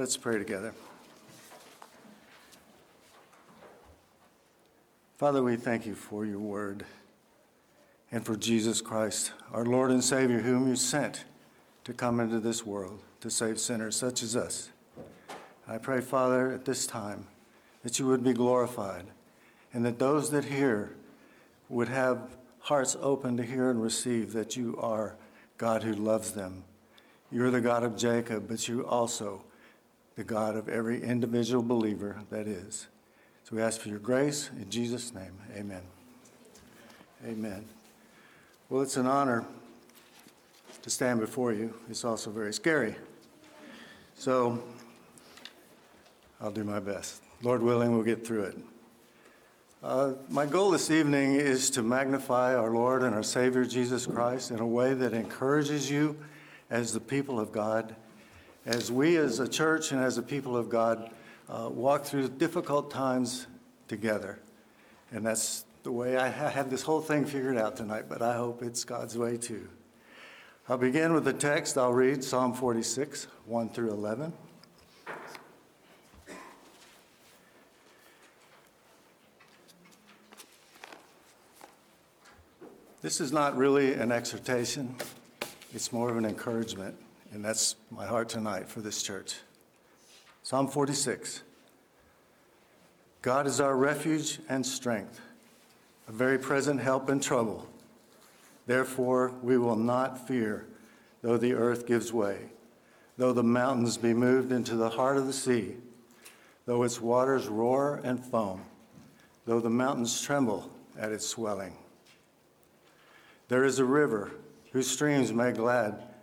Let's pray together. Father, we thank you for your word and for Jesus Christ, our Lord and Savior, whom you sent to come into this world to save sinners such as us. I pray, Father, at this time that you would be glorified and that those that hear would have hearts open to hear and receive that you are God who loves them. You're the God of Jacob, but you also the God of every individual believer that is. So we ask for your grace in Jesus' name. Amen. Amen. Well, it's an honor to stand before you. It's also very scary. So I'll do my best. Lord willing, we'll get through it. My goal this evening is to magnify our Lord and our Savior, Jesus Christ, in a way that encourages you as the people of God, as we as a church and as a people of God walk through difficult times together. And that's the way I had this whole thing figured out tonight, but I hope it's God's way too. I'll begin with the text. I'll read Psalm 46, 1 through 11. This is not really an exhortation. It's more of an encouragement, and that's my heart tonight for this church. Psalm 46. God is our refuge and strength, a very present help in trouble. Therefore, we will not fear, though the earth gives way, though the mountains be moved into the heart of the sea, though its waters roar and foam, though the mountains tremble at its swelling. There is a river whose streams make glad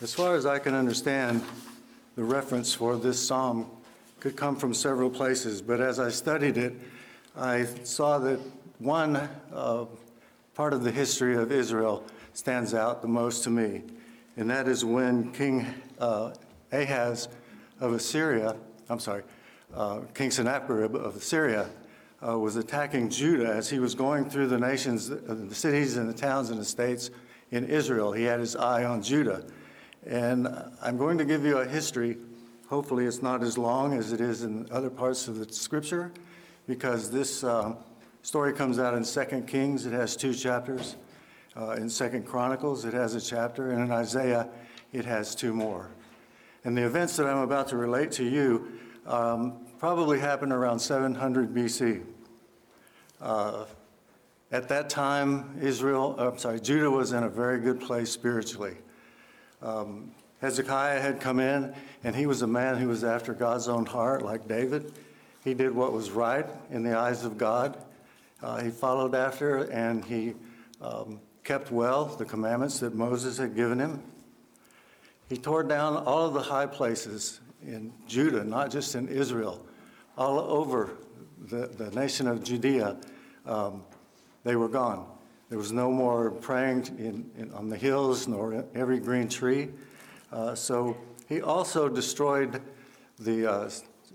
As far as I can understand, the reference for this psalm could come from several places, but as I studied it, I saw that one part of the history of Israel stands out the most to me, and that is when King Sennacherib of Assyria was attacking Judah as he was going through the nations, the cities and the towns and the states in Israel. He had his eye on Judah. And I'm going to give you a history. Hopefully it's not as long as it is in other parts of the scripture, because this story comes out in 2 Kings. It has 2 chapters. In 2 Chronicles, it has a chapter. And in Isaiah, it has 2 more. And the events that I'm about to relate to you probably happened around 700 BC. At that time, Judah was in a very good place spiritually. Hezekiah had come in, and he was a man who was after God's own heart, like David. He did what was right in the eyes of God. He followed after, and he kept well the commandments that Moses had given him. He tore down all of the high places in Judah, not just in Israel, all over the nation of Judea. They were gone. There was no more praying on the hills nor in every green tree. So he also destroyed the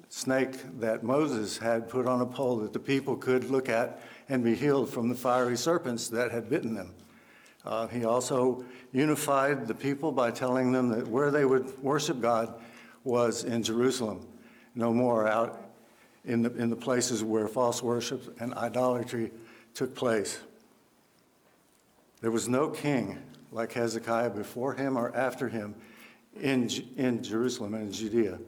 snake that Moses had put on a pole that the people could look at and be healed from the fiery serpents that had bitten them. He also unified the people by telling them that where they would worship God was in Jerusalem, no more out in the places where false worship and idolatry took place. There was no king like Hezekiah before him or after him in Jerusalem and in Judea.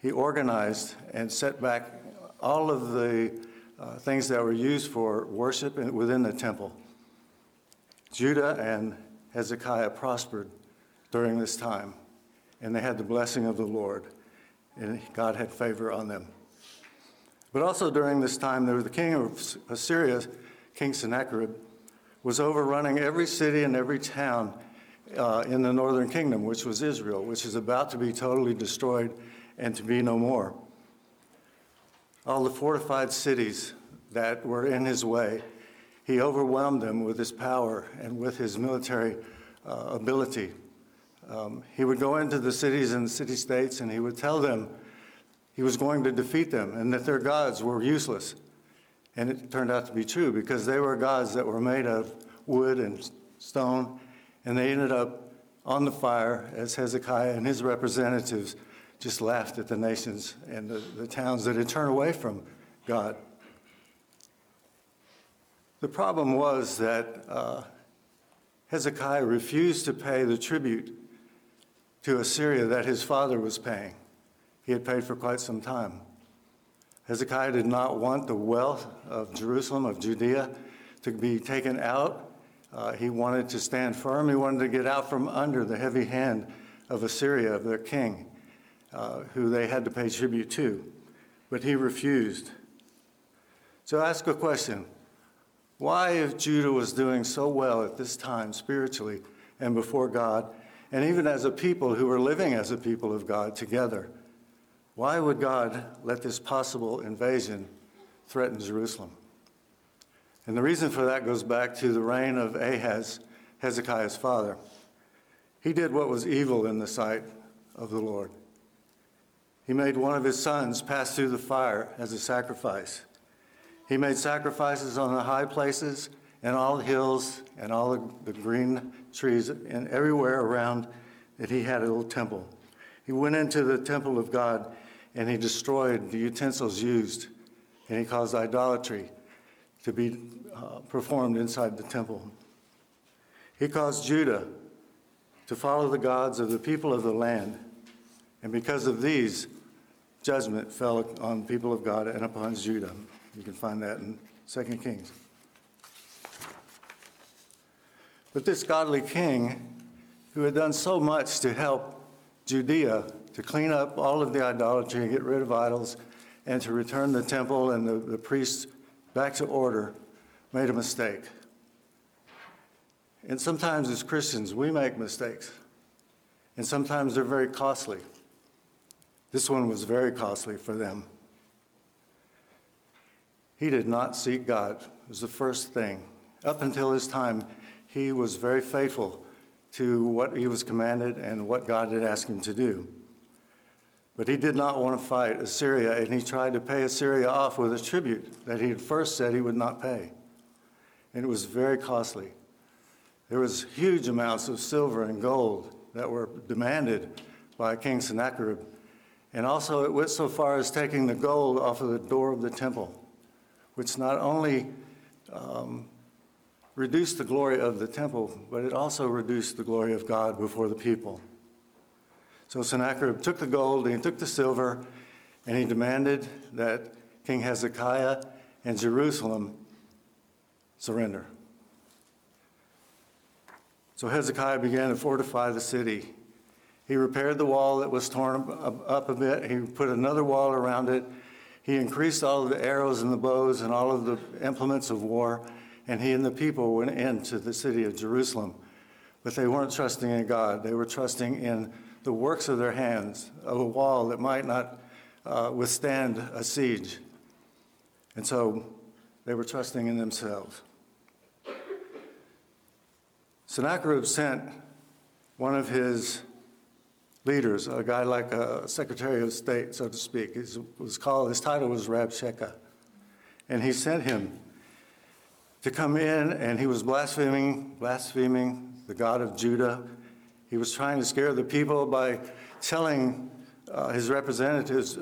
he organized and set back all of the things that were used for worship within the temple. Judah and Hezekiah prospered during this time, and they had the blessing of the Lord, and God had favor on them. But also during this time, there was the king of Assyria, King Sennacherib, was overrunning every city and every town in the northern kingdom, which was Israel, which is about to be totally destroyed and to be no more. All the fortified cities that were in his way, he overwhelmed them with his power and with his military ability. He would go into the cities and the city-states, and he would tell them he was going to defeat them and that their gods were useless. And it turned out to be true, because they were gods that were made of wood and stone, and they ended up on the fire as Hezekiah and his representatives just laughed at the nations and the towns that had turned away from God. The problem was that Hezekiah refused to pay the tribute to Assyria that his father was paying. He had paid for quite some time. Hezekiah did not want the wealth of Jerusalem, of Judea, to be taken out. He wanted to stand firm. He wanted to get out from under the heavy hand of Assyria, of their king, who they had to pay tribute to, but he refused. So I ask a question. Why, if Judah was doing so well at this time spiritually and before God, and even as a people who were living as a people of God together, why would God let this possible invasion threaten Jerusalem? And the reason for that goes back to the reign of Ahaz, Hezekiah's father. He did what was evil in the sight of the Lord. He made one of his sons pass through the fire as a sacrifice. He made sacrifices on the high places and all the hills and all the green trees and everywhere around that he had a little temple. He went into the temple of God and he destroyed the utensils used, and he caused idolatry to be performed inside the temple. He caused Judah to follow the gods of the people of the land, and because of these, judgment fell on the people of God and upon Judah. You can find that in 2 Kings. But this godly king, who had done so much to help Judea to clean up all of the idolatry and get rid of idols and to return the temple and the priests back to order, made a mistake. And sometimes as Christians, we make mistakes. And sometimes they're very costly. This one was very costly for them. He did not seek God. It was the first thing. Up until his time, he was very faithful to what he was commanded and what God had asked him to do. But he did not want to fight Assyria, and he tried to pay Assyria off with a tribute that he had first said he would not pay. And it was very costly. There was huge amounts of silver and gold that were demanded by King Sennacherib. And also it went so far as taking the gold off of the door of the temple, which not only reduced the glory of the temple, but it also reduced the glory of God before the people. So Sennacherib took the gold and he took the silver, and he demanded that King Hezekiah and Jerusalem surrender. So Hezekiah began to fortify the city. He repaired the wall that was torn up a bit. He put another wall around it. He increased all of the arrows and the bows and all of the implements of war. And he and the people went into the city of Jerusalem. But they weren't trusting in God. They were trusting in the works of their hands, of a wall that might not withstand a siege. And so they were trusting in themselves. Sennacherib sent one of his leaders, a guy like a secretary of state, so to speak. His title was Rabshakeh. And he sent him to come in, and he was blaspheming the God of Judah. He was trying to scare the people by telling his representatives,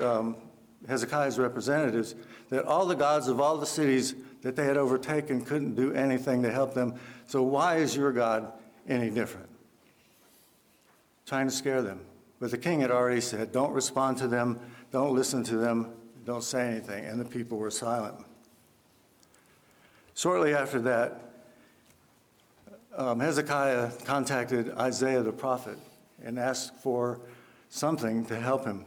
Hezekiah's representatives, that all the gods of all the cities that they had overtaken couldn't do anything to help them. So why is your God any different? Trying to scare them. But the king had already said, don't respond to them, don't listen to them, don't say anything. And the people were silent. Shortly after that, Hezekiah contacted Isaiah the prophet and asked for something to help him.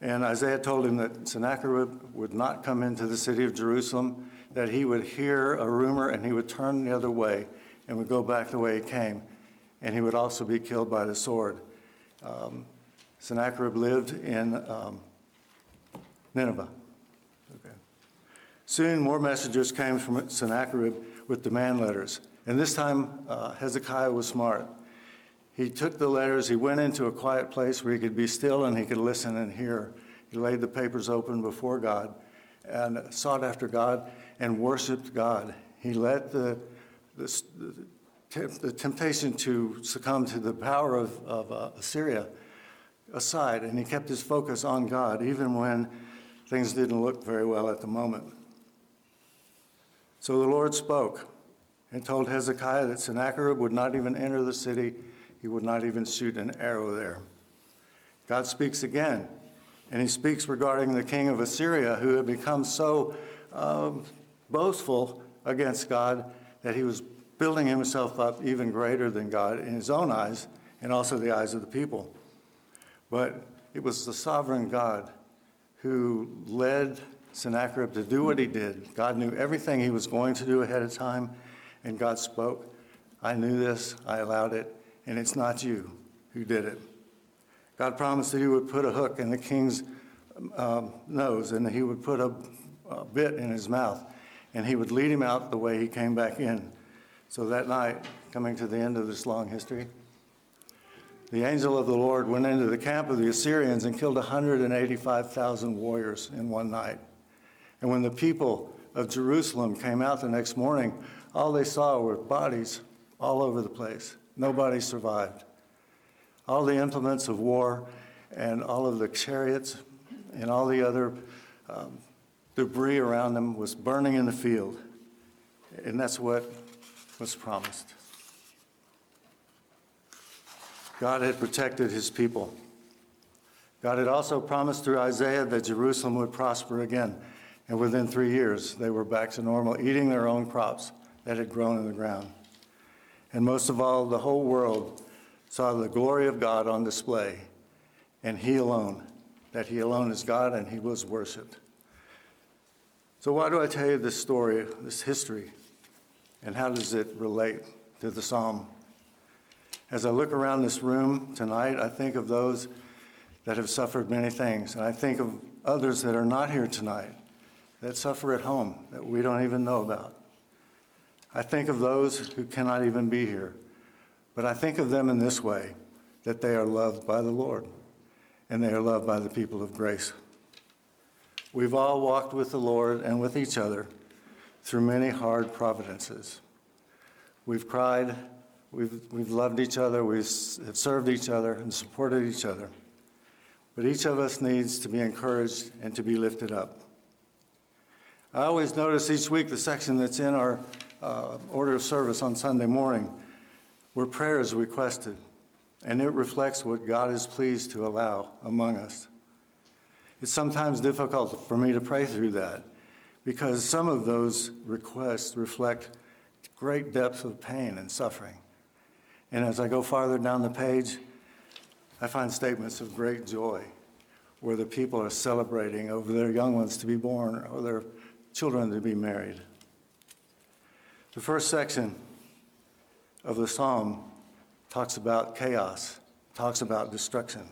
And Isaiah told him that Sennacherib would not come into the city of Jerusalem, that he would hear a rumor and he would turn the other way and would go back the way he came, and he would also be killed by the sword. Sennacherib lived in Nineveh. Okay. Soon more messengers came from Sennacherib with demand letters. And this time, Hezekiah was smart. He took the letters, he went into a quiet place where he could be still and he could listen and hear. He laid the papers open before God and sought after God and worshiped God. He let the temptation to succumb to the power of Assyria aside, and he kept his focus on God, even when things didn't look very well at the moment. So the Lord spoke and told Hezekiah that Sennacherib would not even enter the city. He would not even shoot an arrow there. God speaks again, and he speaks regarding the king of Assyria, who had become so boastful against God that he was building himself up even greater than God in his own eyes and also the eyes of the people. But it was the sovereign God who led Sennacherib to do what he did. God knew everything he was going to do ahead of time, and God spoke. I knew this, I allowed it, and it's not you who did it. God promised that he would put a hook in the king's nose, and he would put a bit in his mouth, and he would lead him out the way he came back in. So that night, coming to the end of this long history, the angel of the Lord went into the camp of the Assyrians and killed 185,000 warriors in one night. And when the people of Jerusalem came out the next morning, all they saw were bodies all over the place. Nobody survived. All the implements of war and all of the chariots and all the other debris around them was burning in the field. And that's what was promised. God had protected his people. God had also promised through Isaiah that Jerusalem would prosper again. And within 3 years, they were back to normal, eating their own crops that had grown in the ground. And most of all, the whole world saw the glory of God on display, and he alone, that he alone is God, and he was worshiped. So why do I tell you this story, this history, and how does it relate to the psalm? As I look around this room tonight, I think of those that have suffered many things, and I think of others that are not here tonight, that suffer at home, that we don't even know about. I think of those who cannot even be here, but I think of them in this way, that they are loved by the Lord, and they are loved by the people of grace. We've all walked with the Lord and with each other through many hard providences. We've cried, we've loved each other, we've served each other and supported each other. But each of us needs to be encouraged and to be lifted up. I always notice each week the section that's in our order of service on Sunday morning, where prayer is requested, and it reflects what God is pleased to allow among us. It's sometimes difficult for me to pray through that, because some of those requests reflect great depths of pain and suffering. And as I go farther down the page, I find statements of great joy, where the people are celebrating over their young ones to be born or their children to be married. The first section of the psalm talks about chaos, talks about destruction.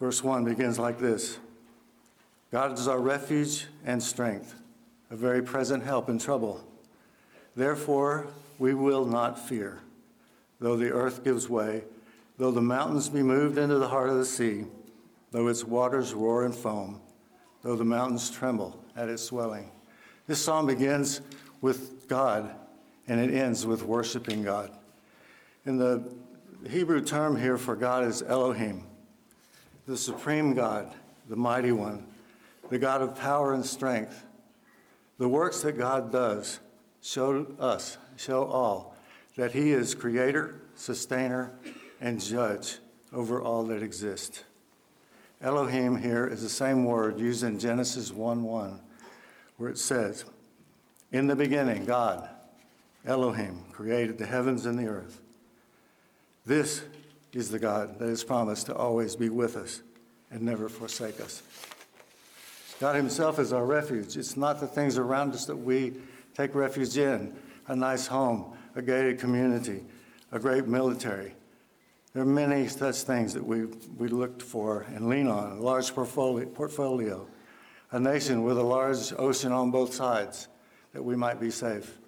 Verse 1 begins like this. God is our refuge and strength, a very present help in trouble. Therefore, we will not fear, though the earth gives way, though the mountains be moved into the heart of the sea, though its waters roar and foam, though the mountains tremble at its swelling. This psalm begins with God, and it ends with worshiping God. And the Hebrew term here for God is Elohim, the supreme God, the mighty one, the God of power and strength. The works that God does show all, that he is creator, sustainer, and judge over all that exist. Elohim here is the same word used in Genesis 1:1, where it says, in the beginning, God, Elohim, created the heavens and the earth. This is the God that is promised to always be with us and never forsake us. God himself is our refuge. It's not the things around us that we take refuge in, a nice home, a gated community, a great military. There are many such things that we look for and lean on, a large portfolio, a nation with a large ocean on both sides that we might be safe.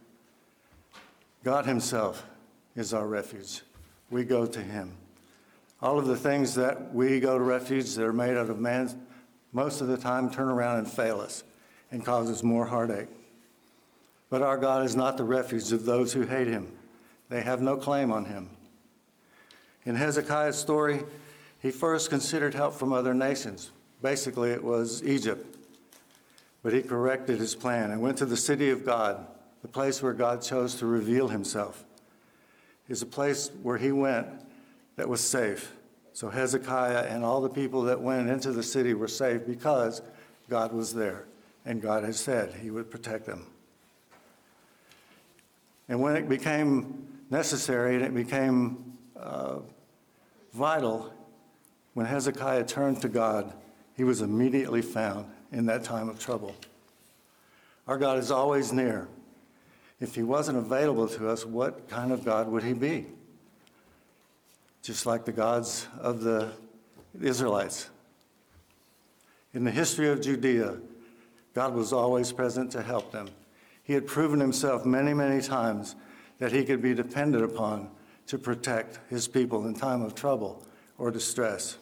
God himself is our refuge. We go to him. All of the things that we go to refuge that are made out of man, most of the time turn around and fail us and cause us more heartache. But our God is not the refuge of those who hate him. They have no claim on him. In Hezekiah's story, he first considered help from other nations. Basically, it was Egypt. But he corrected his plan and went to the city of God, the place where God chose to reveal himself. It's a place where he went that was safe. So Hezekiah and all the people that went into the city were safe because God was there, and God had said he would protect them. And when it became necessary and it became vital, when Hezekiah turned to God, he was immediately found in that time of trouble. Our God is always near. If he wasn't available to us, what kind of God would he be? Just like the gods of the Israelites. In the history of Judea, God was always present to help them. He had proven himself many, many times that he could be depended upon to protect his people in time of trouble or distress.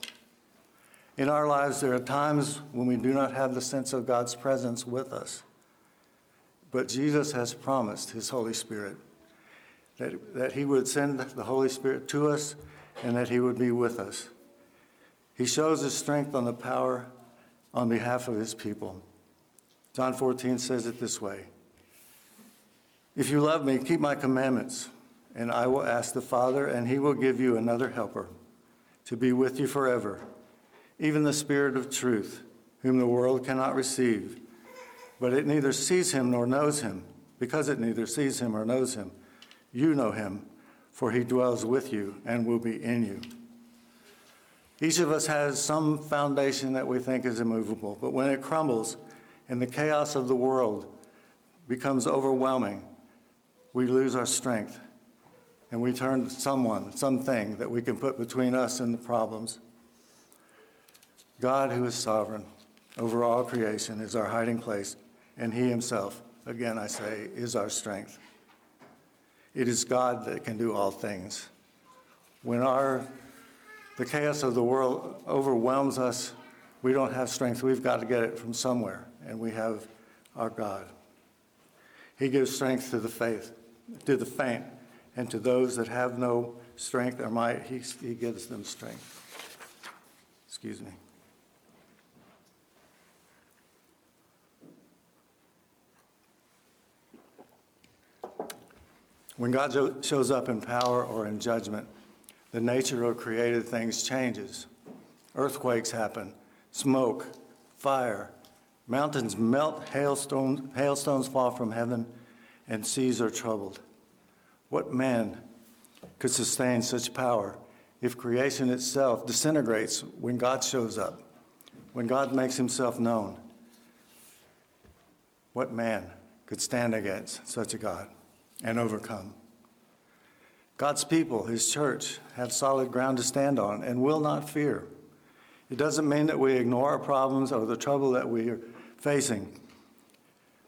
In our lives, there are times when we do not have the sense of God's presence with us. But Jesus has promised his Holy Spirit that he would send the Holy Spirit to us and that he would be with us. He shows his strength on the power on behalf of his people. John 14 says it this way. If you love me, keep my commandments, and I will ask the Father, and he will give you another helper to be with you forever, even the Spirit of truth, whom the world cannot receive. But it neither sees him nor knows him, because it neither sees him or knows him. You know him, for he dwells with you and will be in you. Each of us has some foundation that we think is immovable, but when it crumbles and the chaos of the world becomes overwhelming, we lose our strength and we turn to someone, something that we can put between us and the problems. God, who is sovereign over all creation, is our hiding place, and he himself, again I say, is our strength. It is God that can do all things. When the chaos of the world overwhelms us, we don't have strength. We've got to get it from somewhere, and we have our God. He gives strength to the faint, and to those that have no strength or might, he gives them strength. Excuse me. When God shows up in power or in judgment, the nature of created things changes. Earthquakes happen, smoke, fire, mountains melt, hailstones fall from heaven, and seas are troubled. What man could sustain such power if creation itself disintegrates when God shows up, when God makes himself known? What man could stand against such a God and overcome? God's people, his church, have solid ground to stand on and will not fear. It doesn't mean that we ignore our problems or the trouble that we are facing,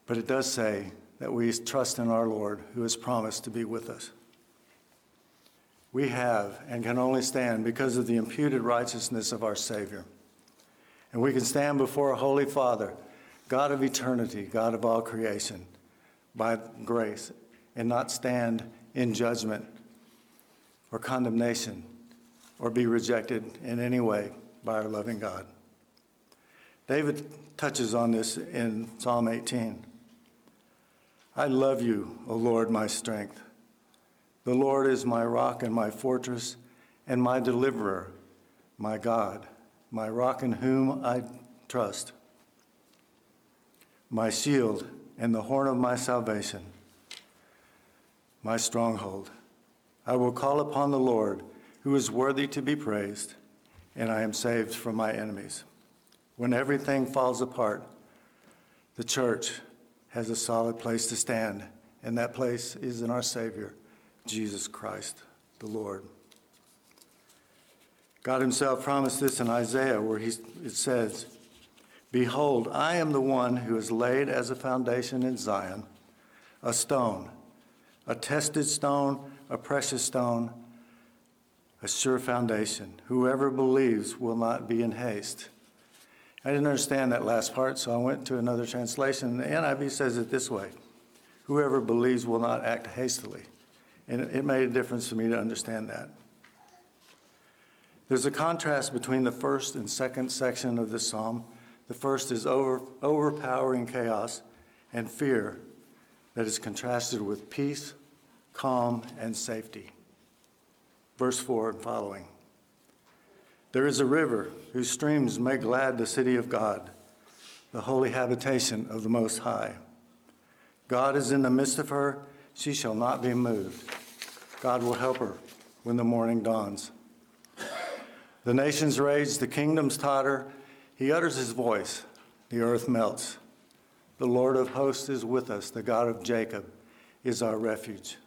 but it does say that we trust in our Lord, who has promised to be with us. We have and can only stand because of the imputed righteousness of our Savior. And we can stand before a holy Father, God of eternity, God of all creation, by grace, and not stand in judgment or condemnation or be rejected in any way by our loving God. David touches on this in Psalm 18. I love you, O Lord, my strength. The Lord is my rock and my fortress and my deliverer, my God, my rock in whom I trust, my shield and the horn of my salvation, my stronghold. I will call upon the Lord, who is worthy to be praised, and I am saved from my enemies. When everything falls apart, the church has a solid place to stand, and that place is in our Savior, Jesus Christ, the Lord. God himself promised this in Isaiah, where it says, "Behold, I am the one who is laid as a foundation in Zion, a stone, a tested stone, a precious stone, a sure foundation. Whoever believes will not be in haste." I didn't understand that last part, so I went to another translation. The NIV says it this way: "Whoever believes will not act hastily." And it made a difference for me to understand that. There's a contrast between the first and second section of this psalm. The first is overpowering chaos and fear that is contrasted with peace, calm, and safety. Verse 4 and following. There is a river whose streams make glad the city of God, the holy habitation of the Most High. God is in the midst of her. She shall not be moved. God will help her when the morning dawns. The nations rage, the kingdoms totter. He utters his voice, the earth melts. The Lord of hosts is with us. The God of Jacob is our refuge.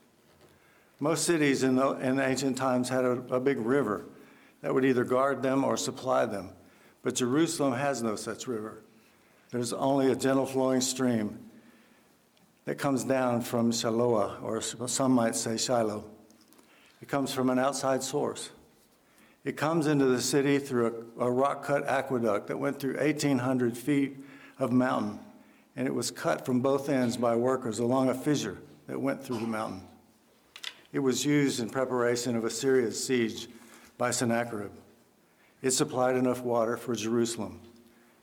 Most cities in ancient times had a big river that would either guard them or supply them. But Jerusalem has no such river. There's only a gentle flowing stream that comes down from Shiloah, or some might say Shiloh. It comes from an outside source. It comes into the city through a rock-cut aqueduct that went through 1,800 feet of mountain, and it was cut from both ends by workers along a fissure that went through the mountain. It was used in preparation of Assyria's siege by Sennacherib. It supplied enough water for Jerusalem.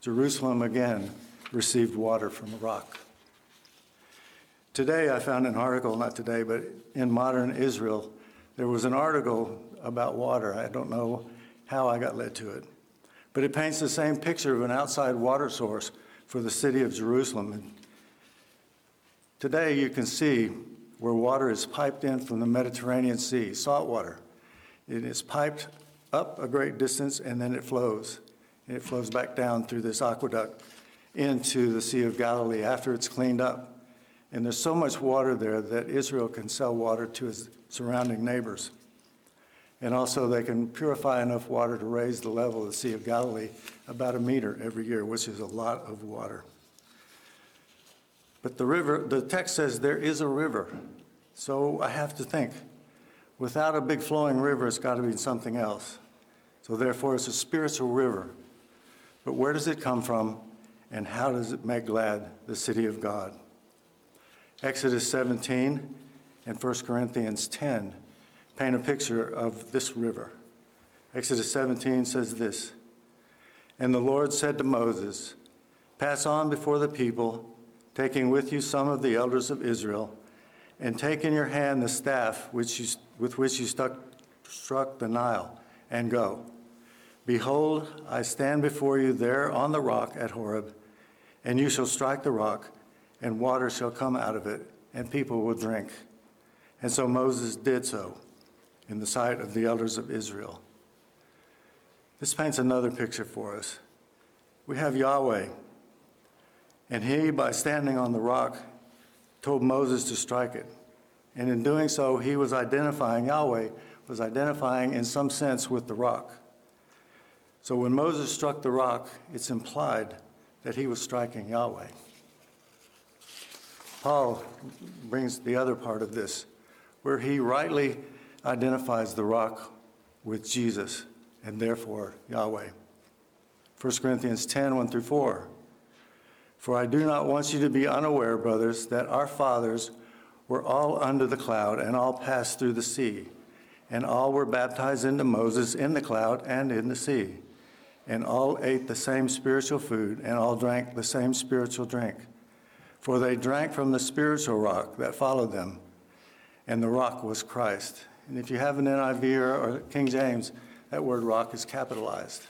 Jerusalem, again, received water from a rock. Today, I found an article, not today, but in Modern Israel, there was an article about water. I don't know how I got led to it. But it paints the same picture of an outside water source for the city of Jerusalem. And today, you can see where water is piped in from the Mediterranean Sea, salt water. It is piped up a great distance, and then it flows. And it flows back down through this aqueduct into the Sea of Galilee after it's cleaned up. And there's so much water there that Israel can sell water to its surrounding neighbors. And also they can purify enough water to raise the level of the Sea of Galilee about a meter every year, which is a lot of water. But the text says there is a river. So I have to think, without a big flowing river, it's got to be something else. So therefore, it's a spiritual river. But where does it come from, and how does it make glad the city of God? Exodus 17 and 1 Corinthians 10 paint a picture of this river. Exodus 17 says this: "And the Lord said to Moses, 'Pass on before the people, taking with you some of the elders of Israel, and take in your hand the staff with which you struck the Nile, and go. Behold, I stand before you there on the rock at Horeb, and you shall strike the rock, and water shall come out of it, and people will drink.' And so Moses did so in the sight of the elders of Israel." This paints another picture for us. We have Yahweh, and he, by standing on the rock, told Moses to strike it. And in doing so, Yahweh was identifying in some sense with the rock. So when Moses struck the rock, it's implied that he was striking Yahweh. Paul brings the other part of this, where he rightly identifies the rock with Jesus, and therefore Yahweh. 1 Corinthians 10, 1 through 4. "For I do not want you to be unaware, brothers, that our fathers were all under the cloud and all passed through the sea, and all were baptized into Moses in the cloud and in the sea, and all ate the same spiritual food and all drank the same spiritual drink. For they drank from the spiritual rock that followed them, and the rock was Christ." And if you have an NIV or King James, That word rock is capitalized.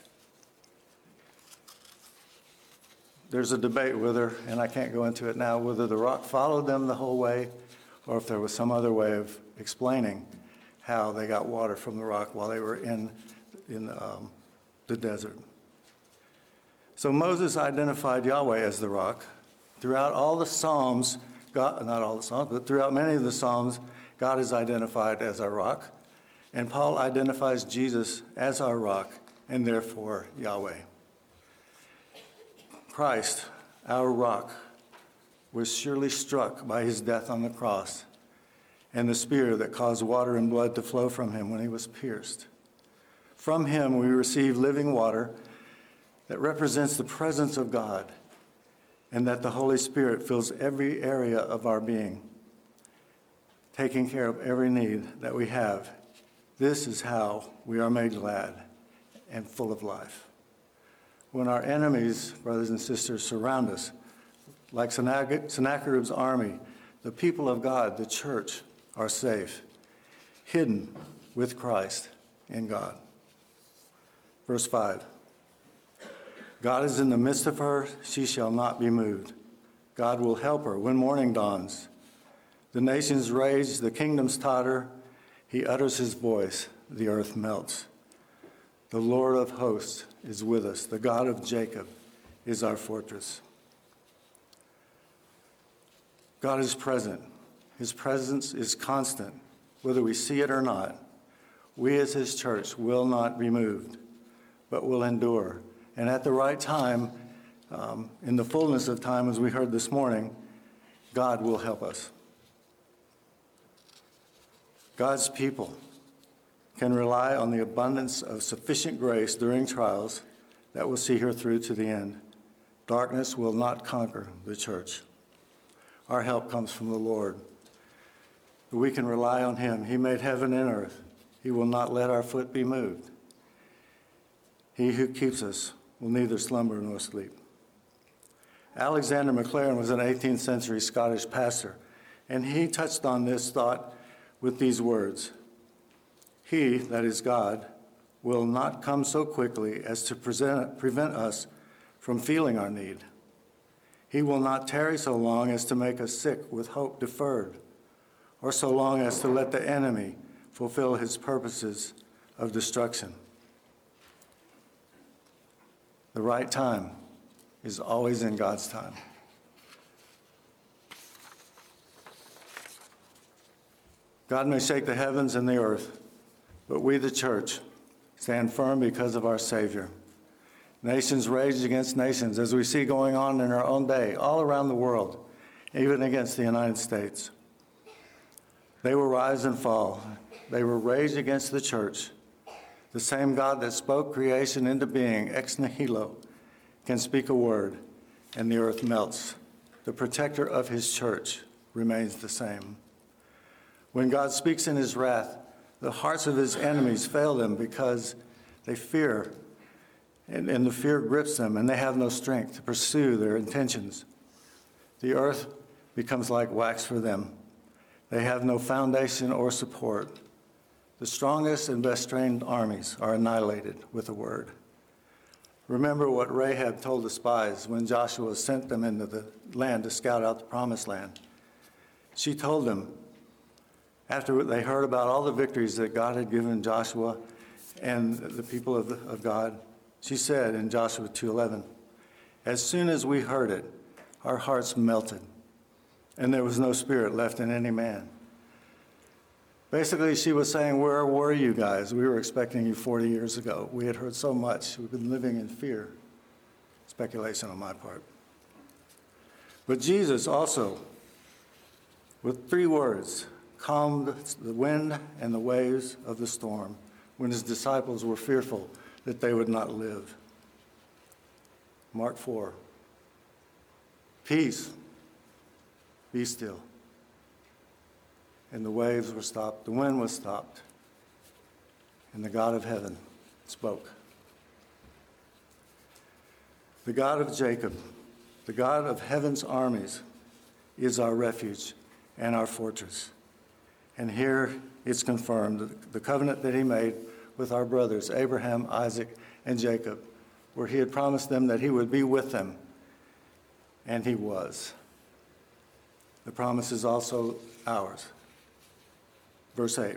There's a debate whether, and I can't go into it now, whether the rock followed them the whole way or if there was some other way of explaining how they got water from the rock while they were in the desert. So Moses identified Yahweh as the rock. Throughout all the Psalms, throughout many of the Psalms, God is identified as our rock. And Paul identifies Jesus as our rock and therefore Yahweh. Christ, our rock, was surely struck by his death on the cross and the spear that caused water and blood to flow from him when he was pierced. From him we receive living water that represents the presence of God and that the Holy Spirit fills every area of our being, taking care of every need that we have. This is how we are made glad and full of life. When our enemies, brothers and sisters, surround us, like Sennacherib's army, the people of God, the church, are safe, hidden with Christ in God. Verse 5, God is in the midst of her, she shall not be moved. God will help her when morning dawns. The nations rage, the kingdoms totter. He utters his voice, the earth melts. The Lord of hosts is with us. The God of Jacob is our fortress. God is present. His presence is constant, whether we see it or not. We as his church will not be moved, but will endure. And at the right time, in the fullness of time, as we heard this morning, God will help us. God's people can rely on the abundance of sufficient grace during trials that will see her through to the end. Darkness will not conquer the church. Our help comes from the Lord. We can rely on him. He made heaven and earth. He will not let our foot be moved. He who keeps us will neither slumber nor sleep. Alexander McLaren was an 18th century Scottish pastor, and he touched on this thought with these words. He, that is God, will not come so quickly as to prevent us from feeling our need. He will not tarry so long as to make us sick with hope deferred, or so long as to let the enemy fulfill his purposes of destruction. The right time is always in God's time. God may shake the heavens and the earth, but we, the church, stand firm because of our Savior. Nations rage against nations, as we see going on in our own day, all around the world, even against the United States. They will rise and fall. They will rage against the church. The same God that spoke creation into being, ex nihilo, can speak a word, and the earth melts. The protector of his church remains the same. When God speaks in his wrath, the hearts of his enemies fail them because they fear, and the fear grips them, and they have no strength to pursue their intentions. The earth becomes like wax for them. They have no foundation or support. The strongest and best trained armies are annihilated with a word. Remember what Rahab told the spies when Joshua sent them into the land to scout out the promised land. She told them, after they heard about all the victories that God had given Joshua and the people of God, she said in Joshua 2:11, as soon as we heard it, our hearts melted, and there was no spirit left in any man. Basically, she was saying, where were you guys? We were expecting you 40 years ago. We had heard so much. We've been living in fear. Speculation on my part. But Jesus also, with three words, calmed the wind and the waves of the storm when his disciples were fearful that they would not live. Mark 4. Peace, be still. And the waves were stopped, the wind was stopped, and the God of heaven spoke. The God of Jacob, the God of heaven's armies, is our refuge and our fortress. And here it's confirmed, the covenant that he made with our brothers, Abraham, Isaac, and Jacob, where he had promised them that he would be with them, and he was. The promise is also ours. Verse 8,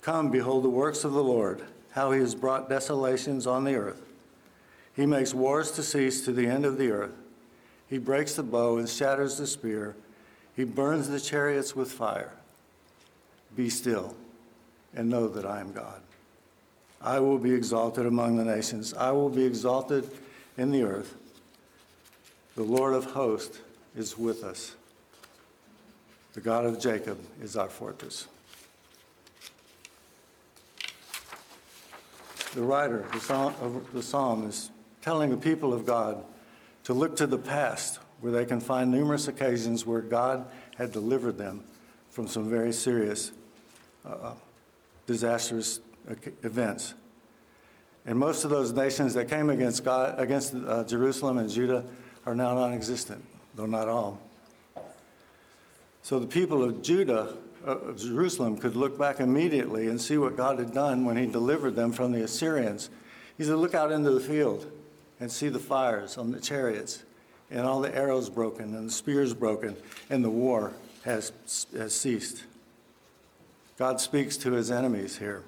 come, behold the works of the Lord, how he has brought desolations on the earth. He makes wars to cease to the end of the earth. He breaks the bow and shatters the spear. He burns the chariots with fire. Be still and know that I am God. I will be exalted among the nations. I will be exalted in the earth. The Lord of hosts is with us. The God of Jacob is our fortress. The writer of the psalm is telling the people of God to look to the past, where they can find numerous occasions where God had delivered them from some very serious, disastrous events. And most of those nations that came against God, against Jerusalem and Judah, are now non-existent, though not all. So the people of Judah, of Jerusalem, could look back immediately and see what God had done when he delivered them from the Assyrians. He said, look out into the field and see the fires on the chariots and all the arrows broken and the spears broken, and the war has ceased. God speaks to his enemies here.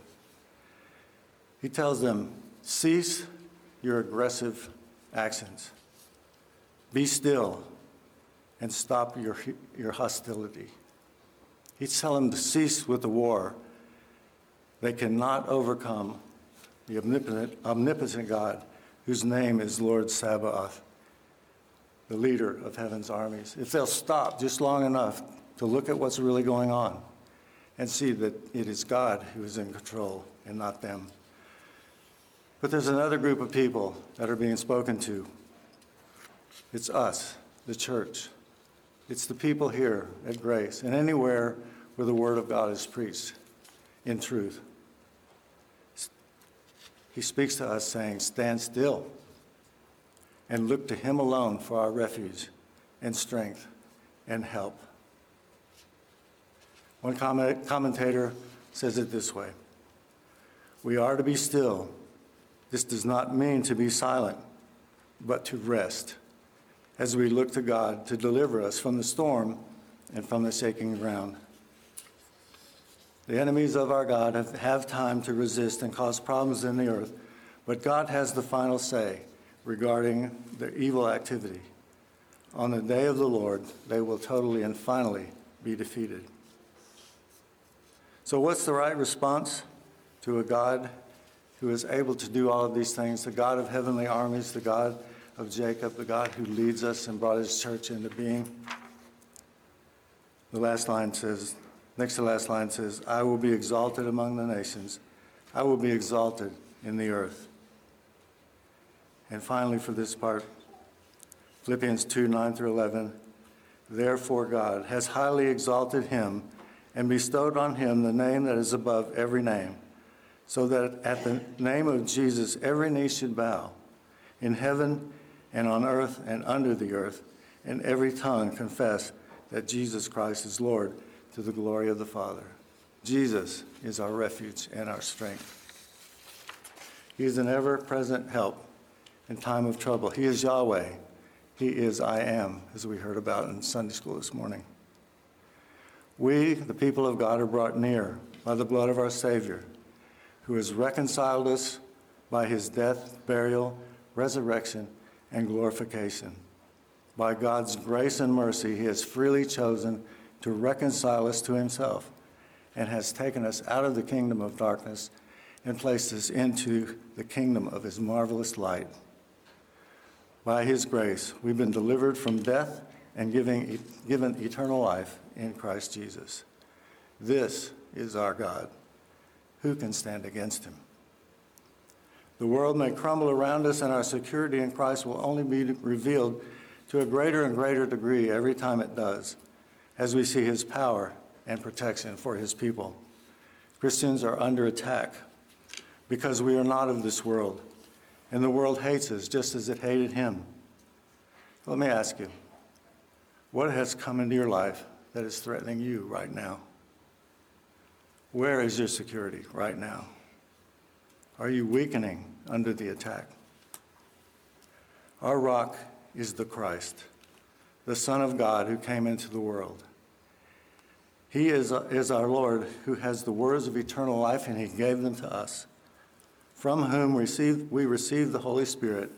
He tells them, cease your aggressive actions. Be still and stop your hostility. He's telling them to cease with the war. They cannot overcome the omnipotent God, whose name is Lord Sabaoth, the leader of heaven's armies. If they'll stop just long enough to look at what's really going on and see that it is God who is in control and not them. But there's another group of people that are being spoken to. It's us, the church. It's the people here at Grace and anywhere where the word of God is preached in truth. He speaks to us saying, stand still and look to him alone for our refuge and strength and help. One commentator says it this way: we are to be still. This does not mean to be silent, but to rest as we look to God to deliver us from the storm and from the shaking ground. The enemies of our God have time to resist and cause problems in the earth, but God has the final say regarding their evil activity. On the day of the Lord, they will totally and finally be defeated. So what's the right response to a God who is able to do all of these things, the God of heavenly armies, the God of Jacob, the God who leads us and brought his church into being? Next to the last line says, I will be exalted among the nations. I will be exalted in the earth. And finally, for this part, Philippians 2:9-11, therefore God has highly exalted him and bestowed on him the name that is above every name, so that at the name of Jesus every knee should bow, in heaven and on earth and under the earth, and every tongue confess that Jesus Christ is Lord, to the glory of the Father. Jesus is our refuge and our strength. He is an ever-present help in time of trouble. He is Yahweh. He is I Am, as we heard about in Sunday school this morning. We, the people of God, are brought near by the blood of our Savior, who has reconciled us by his death, burial, resurrection, and glorification. By God's grace and mercy, he has freely chosen to reconcile us to himself, and has taken us out of the kingdom of darkness and placed us into the kingdom of his marvelous light. By his grace, we've been delivered from death and given eternal life in Christ Jesus. This is our God. Who can stand against him? The world may crumble around us, and our security in Christ will only be revealed to a greater and greater degree every time it does, as we see his power and protection for his people. Christians are under attack because we are not of this world, and the world hates us just as it hated him. Let me ask you, what has come into your life that is threatening you right now? Where is your security right now? are you weakening under the attack? Our rock is the Christ, the Son of God who came into the world. He is our Lord who has the words of eternal life, and he gave them to us, from whom we receive the Holy Spirit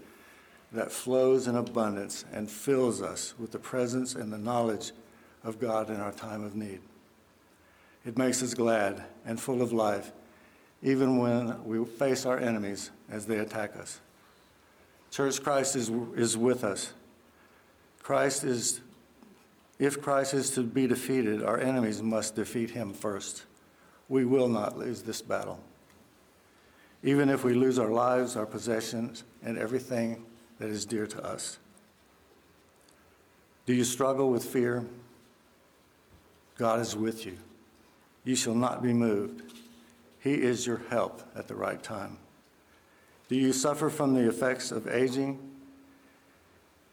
that flows in abundance and fills us with the presence and the knowledge of God in our time of need. It makes us glad and full of life, even when we face our enemies as they attack us. Church, Christ is with us. If Christ is to be defeated, our enemies must defeat him first. We will not lose this battle. Even if we lose our lives, our possessions, and everything that is dear to us. Do you struggle with fear? God is with you. You shall not be moved. He is your help at the right time. Do you suffer from the effects of aging?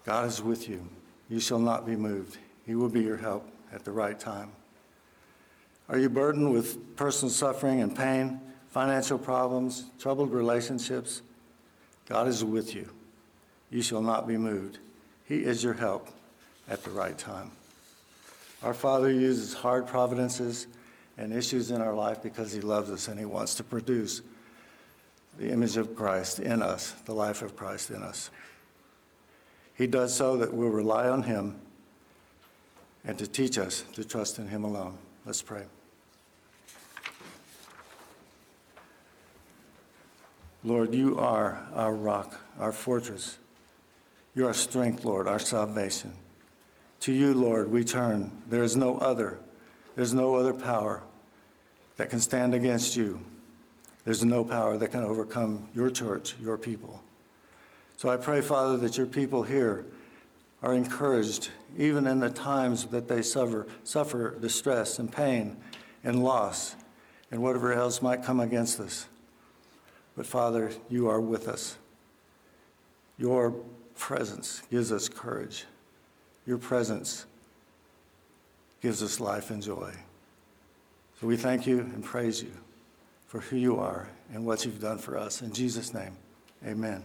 God is with you. You shall not be moved. He will be your help at the right time. Are you burdened with personal suffering and pain, financial problems, troubled relationships? God is with you. You shall not be moved. He is your help at the right time. Our Father uses hard providences and issues in our life because he loves us and he wants to produce the image of Christ in us, the life of Christ in us. He does so that we'll rely on him and to teach us to trust in him alone. Let's pray. Lord, you are our rock, our fortress. You are strength, Lord, our salvation. To you, Lord, we turn. There is no other. There's no other power that can stand against you. There's no power that can overcome your church, your people. So I pray, Father, that your people here are encouraged, even in the times that they suffer distress and pain and loss and whatever else might come against us. But, Father, you are with us. Your presence gives us courage. Your presence gives us life and joy. So we thank you and praise you for who you are and what you've done for us. In Jesus' name, amen.